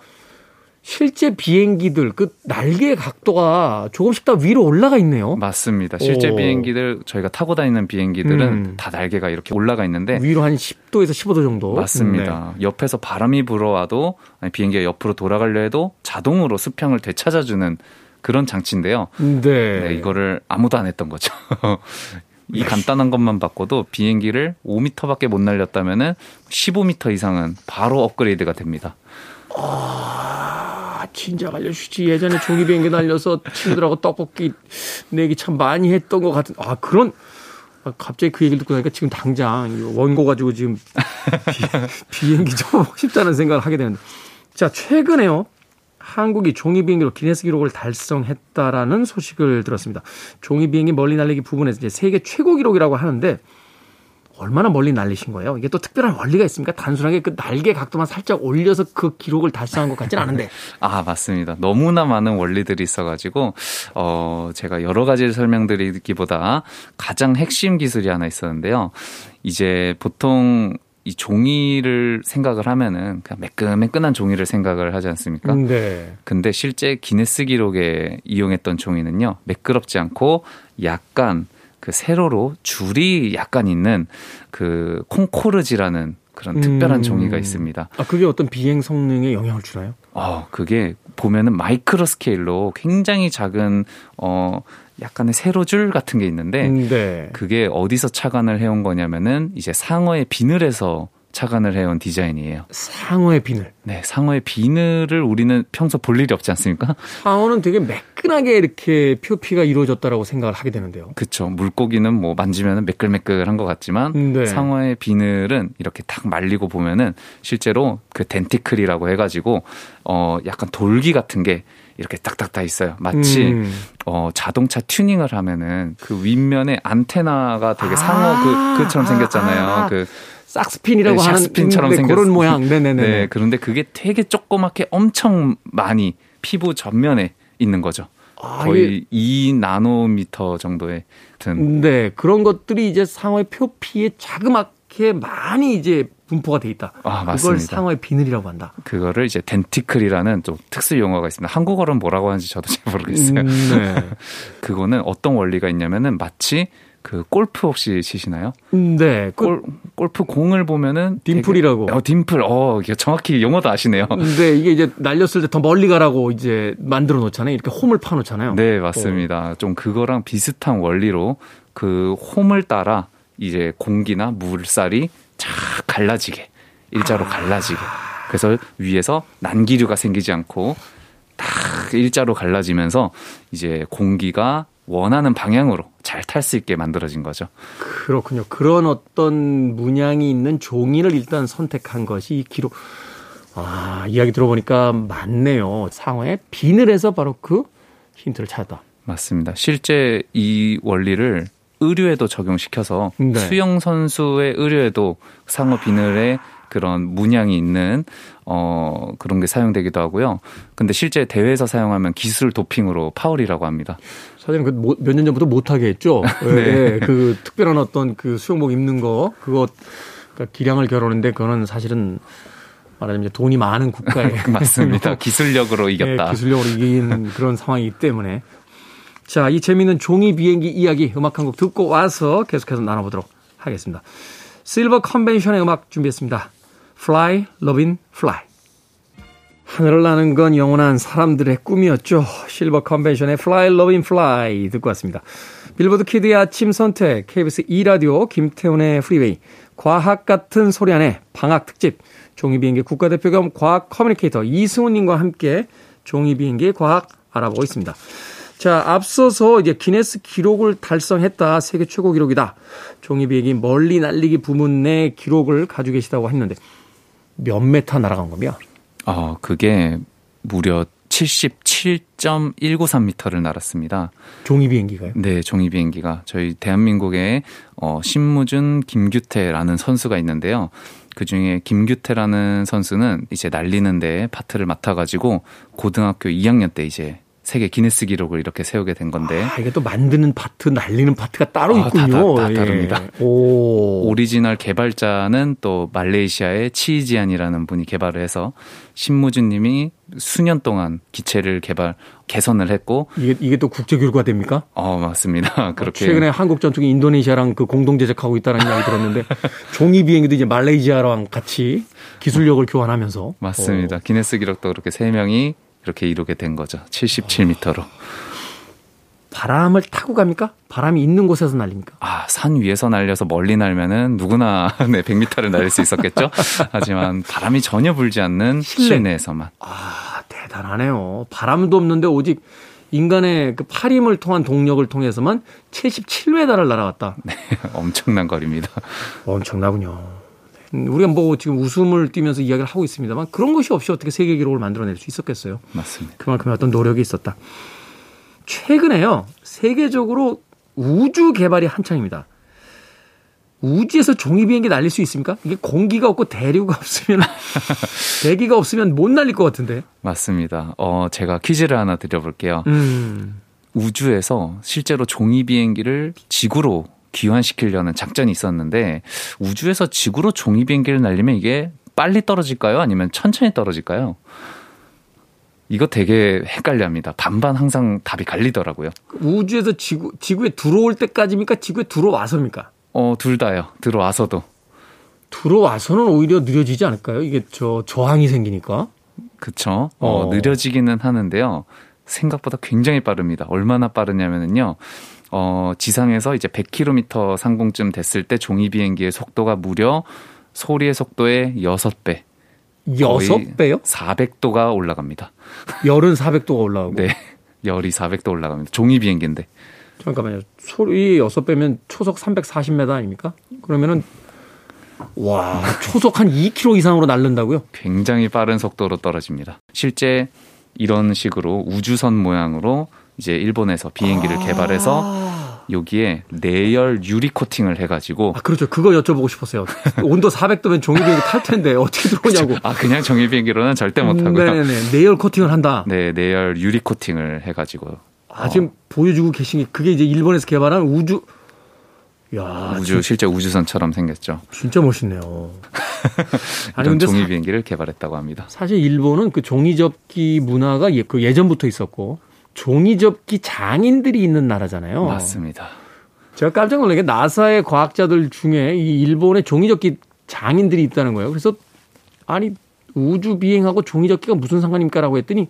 실제 비행기들 그 날개 각도가 조금씩 다 위로 올라가 있네요. 맞습니다. 실제 비행기들 저희가 타고 다니는 비행기들은 다 날개가 이렇게 올라가 있는데 위로 한 10도에서 15도 정도. 맞습니다. 네. 옆에서 바람이 불어와도 비행기가 옆으로 돌아가려 해도 자동으로 수평을 되찾아주는 그런 장치인데요. 네. 네, 이거를 아무도 안 했던 거죠. 이 간단한 것만 바꿔도 비행기를 5m밖에 못 날렸다면은 15m 이상은 바로 업그레이드가 됩니다. 진작 알려주지. 예전에 종이 비행기 날려서 친구들하고 떡볶이 내기 참 많이 했던 것 같은. 갑자기 그 얘기를 듣고 나니까 지금 당장 원고 가지고 지금 비행기 접어보고 싶다는 생각을 하게 되는데. 자, 최근에요. 한국이 종이 비행기로 기네스 기록을 달성했다라는 소식을 들었습니다. 종이 비행기 멀리 날리기 부분에서 이제 세계 최고 기록이라고 하는데 얼마나 멀리 날리신 거예요? 이게 또 특별한 원리가 있습니까? 단순하게 그 날개 각도만 살짝 올려서 그 기록을 달성한 것 같지는 않은데. 아, 맞습니다. 너무나 많은 원리들이 있어가지고 제가 여러 가지를 설명드리기보다 가장 핵심 기술이 하나 있었는데요. 이제 보통 이 종이를 생각을 하면은 그냥 매끈매끈한 종이를 생각을 하지 않습니까? 네. 근데 실제 기네스 기록에 이용했던 종이는요, 매끄럽지 않고 약간 그 세로로 줄이 약간 있는 그 콩코르지라는 그런 특별한 종이가 있습니다. 아, 그게 어떤 비행 성능에 영향을 주나요? 그게 보면은 마이크로 스케일로 굉장히 작은 약간의 세로줄 같은 게 있는데 네. 그게 어디서 착안을 해온 거냐면은 이제 상어의 비늘에서 착안을 해온 디자인이에요. 상어의 비늘. 네, 상어의 비늘을 우리는 평소 볼 일이 없지 않습니까? 상어는 되게 매끈하게 이렇게 표피가 이루어졌다라고 생각을 하게 되는데요. 그렇죠. 물고기는 뭐 만지면 매끌매끌한 것 같지만 네. 상어의 비늘은 이렇게 딱 말리고 보면은 실제로 그 덴티클이라고 해가지고 약간 돌기 같은 게 이렇게 딱딱 다 있어요. 마치 자동차 튜닝을 하면은 그 윗면에 안테나가 되게 상어 그처럼 생겼잖아요. 그 싹스핀이라고 하는 샥스핀처럼 생겼 그런 모양. 네네네. 네, 그런데 그게 되게 조그맣게 엄청 많이 피부 전면에 있는 거죠. 거의 2나노미터 정도의 네, 그런 것들이 이제 상어의 표피에 자그맣게 많이 이제 분포가 돼 있다. 아, 맞습니다. 그걸 상어의 비늘이라고 한다. 그거를 이제 덴티클이라는 좀 특수 용어가 있습니다. 한국어로는 뭐라고 하는지 저도 잘 모르겠어요. 네. 그거는 어떤 원리가 있냐면은 마치 그 골프 혹시 치시나요? 네. 골프 공을 보면은 딤플이라고. 딤플. 정확히 용어도 아시네요. 네, 이게 이제 날렸을 때 더 멀리 가라고 이제 만들어 놓잖아요. 이렇게 홈을 파 놓잖아요. 네, 맞습니다. 좀 그거랑 비슷한 원리로 그 홈을 따라 이제 공기나 물살이 쫙 갈라지게 일자로 갈라지게. 그래서 위에서 난기류가 생기지 않고 딱 일자로 갈라지면서 이제 공기가 원하는 방향으로 잘 탈 수 있게 만들어진 거죠. 그렇군요. 그런 어떤 문양이 있는 종이를 일단 선택한 것이 이 기록. 이야기 들어보니까 맞네요. 상어의 비늘에서 바로 그 힌트를 찾았다. 맞습니다. 실제 이 원리를 의류에도 적용시켜서 네. 수영 선수의 의류에도 상어 비늘에 그런 문양이 있는 그런 게 사용되기도 하고요. 근데 실제 대회에서 사용하면 기술 도핑으로 파울이라고 합니다. 사실은 그 몇 년 전부터 못하게 했죠. 네. 그 특별한 어떤 그 수영복 입는 거 그거 그러니까 기량을 겨루는데 그거는 사실은 말하자면 돈이 많은 국가에 맞습니다. 기술력으로 이겼다. 네, 기술력으로 이긴 그런 상황이기 때문에 자, 이 재미있는 종이 비행기 이야기 음악 한 곡 듣고 와서 계속해서 나눠보도록 하겠습니다. 실버 컨벤션의 음악 준비했습니다. Fly, Lovin', Fly. 하늘을 나는 건 영원한 사람들의 꿈이었죠. 실버 컨벤션의 Fly, Lovin', Fly 듣고 왔습니다. 빌보드 키드의 아침 선택, KBS 2라디오, 김태훈의 프리웨이, 과학 같은 소리 안에 방학 특집, 종이비행기 국가대표 겸 과학 커뮤니케이터 이승훈님과 함께 종이비행기의 과학 알아보고 있습니다. 자, 앞서서 이제 기네스 기록을 달성했다. 세계 최고 기록이다. 종이비행기 멀리 날리기 부문 내 기록을 가지고 계시다고 했는데 몇 메타 날아간 겁니까? 그게 무려 77.193m를 날았습니다. 종이비행기가요? 네, 종이비행기가. 저희 대한민국에 신무준, 김규태라는 선수가 있는데요. 그중에 김규태라는 선수는 이제 날리는 데 파트를 맡아가지고 고등학교 2학년 때 이제 세계 기네스 기록을 이렇게 세우게 된 건데. 이게 또 만드는 파트, 날리는 파트가 따로 있군요. 다 다릅니다. 예. 오리지널 개발자는 또 말레이시아의 치이지안이라는 분이 개발을 해서 신무준 님이 수년 동안 기체를 개선을 했고. 이게 또 국제 규율화 됩니까? 맞습니다. 그렇게. 최근에 한국 전투기 인도네시아랑 그 공동 제작하고 있다는 이야기 들었는데 종이 비행기도 이제 말레이시아랑 같이 기술력을 교환하면서. 맞습니다. 기네스 기록도 그렇게 3명이 이렇게 이루게 된 거죠. 77m로. 바람을 타고 갑니까? 바람이 있는 곳에서 날립니까? 산 위에서 날려서 멀리 날면은 누구나 네, 100m를 날릴 수 있었겠죠. 하지만 바람이 전혀 불지 않는 실내에서만. 대단하네요. 바람도 없는데 오직 인간의 그 팔힘을 통한 동력을 통해서만 77m를 날아갔다. 네, 엄청난 거리입니다. 엄청나군요. 우리가 뭐 지금 웃음을 띠면서 이야기를 하고 있습니다만 그런 것이 없이 어떻게 세계 기록을 만들어낼 수 있었겠어요. 맞습니다. 그만큼의 어떤 노력이 있었다. 최근에요. 세계적으로 우주 개발이 한창입니다. 우주에서 종이비행기 날릴 수 있습니까? 이게 공기가 없고 대류가 없으면 대기가 없으면 못 날릴 것 같은데. 맞습니다. 제가 퀴즈를 하나 드려볼게요. 우주에서 실제로 종이비행기를 지구로 귀환시키려는 작전이 있었는데 우주에서 지구로 종이비행기를 날리면 이게 빨리 떨어질까요? 아니면 천천히 떨어질까요? 이거 되게 헷갈려합니다. 반반 항상 답이 갈리더라고요. 우주에서 지구에 들어올 때까지입니까? 지구에 들어와서입니까? 둘 다요. 들어와서도. 들어와서는 오히려 느려지지 않을까요? 이게 저항이 생기니까. 그렇죠. 느려지기는 하는데요. 생각보다 굉장히 빠릅니다. 얼마나 빠르냐면요. 지상에서 이제 100km 상공쯤 됐을 때 종이 비행기의 속도가 무려 소리의 속도의 6배. 6배요? 400도가 올라갑니다. 열은 400도가 올라가고? 네. 열이 400도 올라갑니다. 종이 비행기인데. 잠깐만요. 소리 6배면 초속 340m 아닙니까? 그러면은, 와, 초속 한 2km 이상으로 날른다고요? 굉장히 빠른 속도로 떨어집니다. 실제 이런 식으로 우주선 모양으로 이제 일본에서 비행기를 개발해서 여기에 내열 유리 코팅을 해가지고. 아, 그렇죠. 그거 여쭤보고 싶었어요. 온도 400도면 종이 비행기 탈 텐데 어떻게 들어오냐고. 그렇죠. 아, 그냥 종이 비행기로는 절대 못 하고요. 네네네. 내열 코팅을 한다. 네, 내열 유리 코팅을 해가지고. 아, 지금 보여주고 계신 게 그게 이제 일본에서 개발한 우주. 야, 우주 실제 우주선처럼 생겼죠. 진짜 멋있네요. 아니, 이런 종이 비행기를 개발했다고 합니다. 사실 일본은 그 종이 접기 문화가 그 예전부터 있었고 종이 접기 장인들이 있는 나라잖아요. 맞습니다. 제가 깜짝 놀란 게 나사의 과학자들 중에 이 일본의 종이 접기 장인들이 있다는 거예요. 그래서 아니 우주 비행하고 종이 접기가 무슨 상관입니까라고 했더니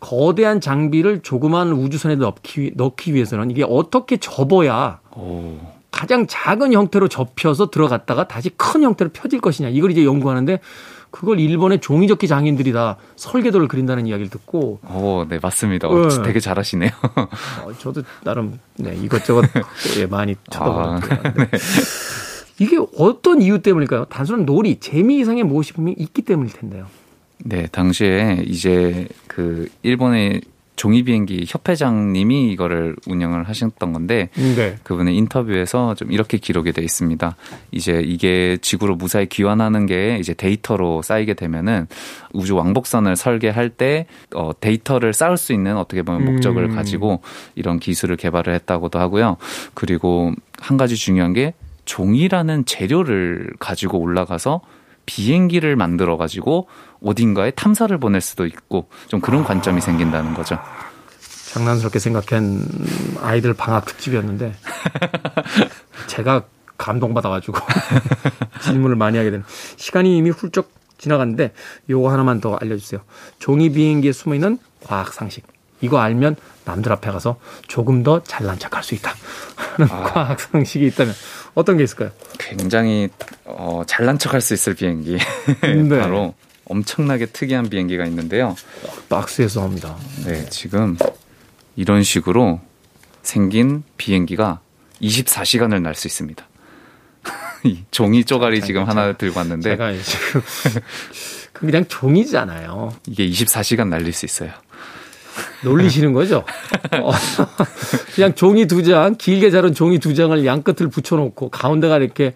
거대한 장비를 조그만 우주선에 넣기 위해서는 이게 어떻게 접어야. 오. 가장 작은 형태로 접혀서 들어갔다가 다시 큰 형태로 펴질 것이냐. 이걸 이제 연구하는데 그걸 일본의 종이접기 장인들이 다 설계도를 그린다는 이야기를 듣고. 오, 네, 맞습니다. 네. 되게 잘하시네요. 저도 나름 네, 이것저것 많이 쳐다보는데요. 아, 네. 이게 어떤 이유 때문일까요? 단순한 놀이, 재미 이상의 무엇이 분명히 있기 때문일 텐데요. 네, 당시에 이제 그 일본의 종이비행기 협회장님이 이거를 운영을 하셨던 건데 네. 그분의 인터뷰에서 좀 이렇게 기록이 돼 있습니다. 이제 이게 지구로 무사히 귀환하는 게 이제 데이터로 쌓이게 되면은 우주 왕복선을 설계할 때 데이터를 쌓을 수 있는 어떻게 보면 목적을 가지고 이런 기술을 개발을 했다고도 하고요. 그리고 한 가지 중요한 게 종이라는 재료를 가지고 올라가서 비행기를 만들어가지고 어딘가에 탐사를 보낼 수도 있고 좀 그런 관점이 생긴다는 거죠. 장난스럽게 생각한 아이들 방학 특집이었는데 제가 감동받아가지고 질문을 많이 하게 되는. 시간이 이미 훌쩍 지나갔는데 요거 하나만 더 알려주세요. 종이 비행기에 숨어있는 과학 상식. 이거 알면 남들 앞에 가서 조금 더 잘난 척할 수 있다 하는 과학 상식이 있다면 어떤 게 있을까요? 굉장히 잘난 척할 수 있을 비행기. 네. 바로 엄청나게 특이한 비행기가 있는데요. 박스에서 합니다. 네, 지금 이런 식으로 생긴 비행기가 24시간을 날 수 있습니다. 이 종이 쪼가리 지금 하나 들고 왔는데 제가 지금 그냥 종이잖아요. 이게 24시간 날릴 수 있어요. 놀리시는 거죠? 그냥 종이 두 장, 길게 자른 종이 두 장을 양 끝을 붙여놓고 가운데가 이렇게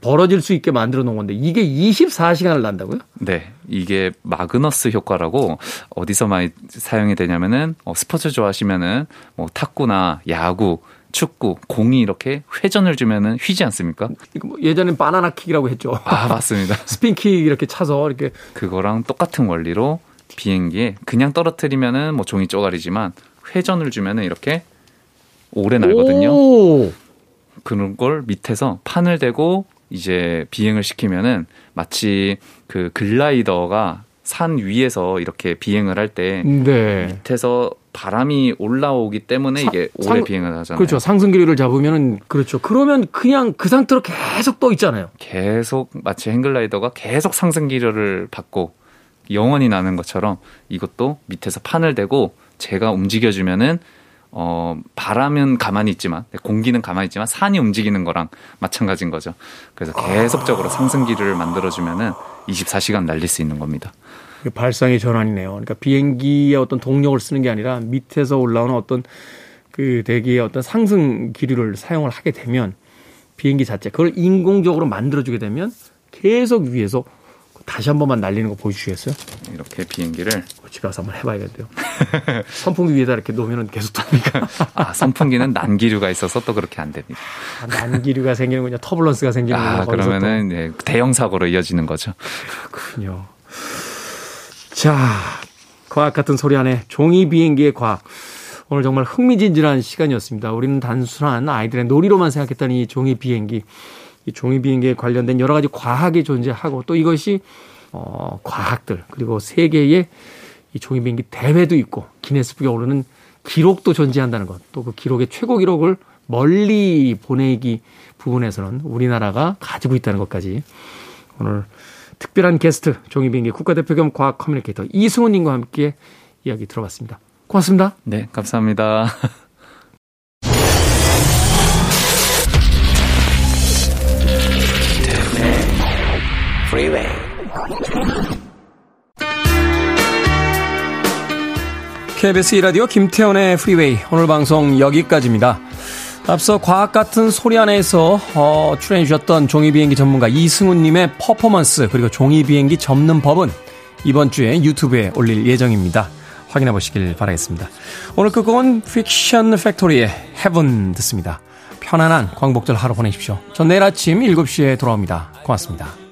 벌어질 수 있게 만들어 놓은 건데 이게 24시간을 난다고요? 네. 이게 마그너스 효과라고 어디서 많이 사용이 되냐면은 스포츠 좋아하시면은 뭐 탁구나 야구, 축구, 공이 이렇게 회전을 주면은 휘지 않습니까? 예전엔 바나나 킥이라고 했죠. 아, 맞습니다. 스핀킥 이렇게 차서 이렇게. 그거랑 똑같은 원리로 비행기에 그냥 떨어뜨리면은 뭐 종이 쪼가리지만 회전을 주면은 이렇게 오래 날거든요. 오! 그런 걸 밑에서 판을 대고 이제 비행을 시키면은 마치 그 글라이더가 산 위에서 이렇게 비행을 할 때 네. 밑에서 바람이 올라오기 때문에 이게 오래 비행을 하잖아요. 그렇죠. 상승기류를 잡으면은 그렇죠. 그러면 그냥 그 상태로 계속 떠 있잖아요. 계속 마치 행글라이더가 계속 상승기류를 받고 영원히 나는 것처럼 이것도 밑에서 판을 대고 제가 움직여주면은 바람은 가만히 있지만 공기는 가만히 있지만 산이 움직이는 거랑 마찬가지인 거죠. 그래서 계속적으로 상승기류를 만들어주면은 24시간 날릴 수 있는 겁니다. 발상의 전환이네요. 그러니까 비행기의 어떤 동력을 쓰는 게 아니라 밑에서 올라오는 어떤 그 대기의 어떤 상승기류를 사용을 하게 되면 비행기 자체 그걸 인공적으로 만들어주게 되면 계속 위에서 다시 한 번만 날리는 거 보여주시겠어요? 이렇게 비행기를 집에 가서 한번 해봐야겠네요. 선풍기 위에다 이렇게 놓으면 계속 탑니까? 아, 선풍기는 난기류가 있어서 또 그렇게 안 됩니다. 아, 난기류가 생기는군요. 터블런스가 생기는군요. 아, 그러면은 네, 대형 사고로 이어지는 거죠. 그렇군요. 자, 과학 같은 소리 안에 종이 비행기의 과학. 오늘 정말 흥미진진한 시간이었습니다. 우리는 단순한 아이들의 놀이로만 생각했던 이 종이 비행기. 이 종이 비행기에 관련된 여러 가지 과학이 존재하고 또 이것이 과학들 그리고 세계에 이 종이 비행기 대회도 있고 기네스북에 오르는 기록도 존재한다는 것 또 그 기록의 최고 기록을 멀리 보내기 부분에서는 우리나라가 가지고 있다는 것까지 오늘 특별한 게스트 종이비행기 국가대표 겸 과학 커뮤니케이터 이승훈님과 함께 이야기 들어봤습니다. 고맙습니다. 네, 감사합니다. KBS 2라디오 김태원의 프리웨이 오늘 방송 여기까지입니다. 앞서 과학 같은 소리 안에서 출연해 주셨던 종이비행기 전문가 이승훈님의 퍼포먼스 그리고 종이비행기 접는 법은 이번 주에 유튜브에 올릴 예정입니다. 확인해 보시길 바라겠습니다. 오늘 끝곡은 픽션 팩토리의 헤븐 듣습니다. 편안한 광복절 하루 보내십시오. 전 내일 아침 7시에 돌아옵니다. 고맙습니다.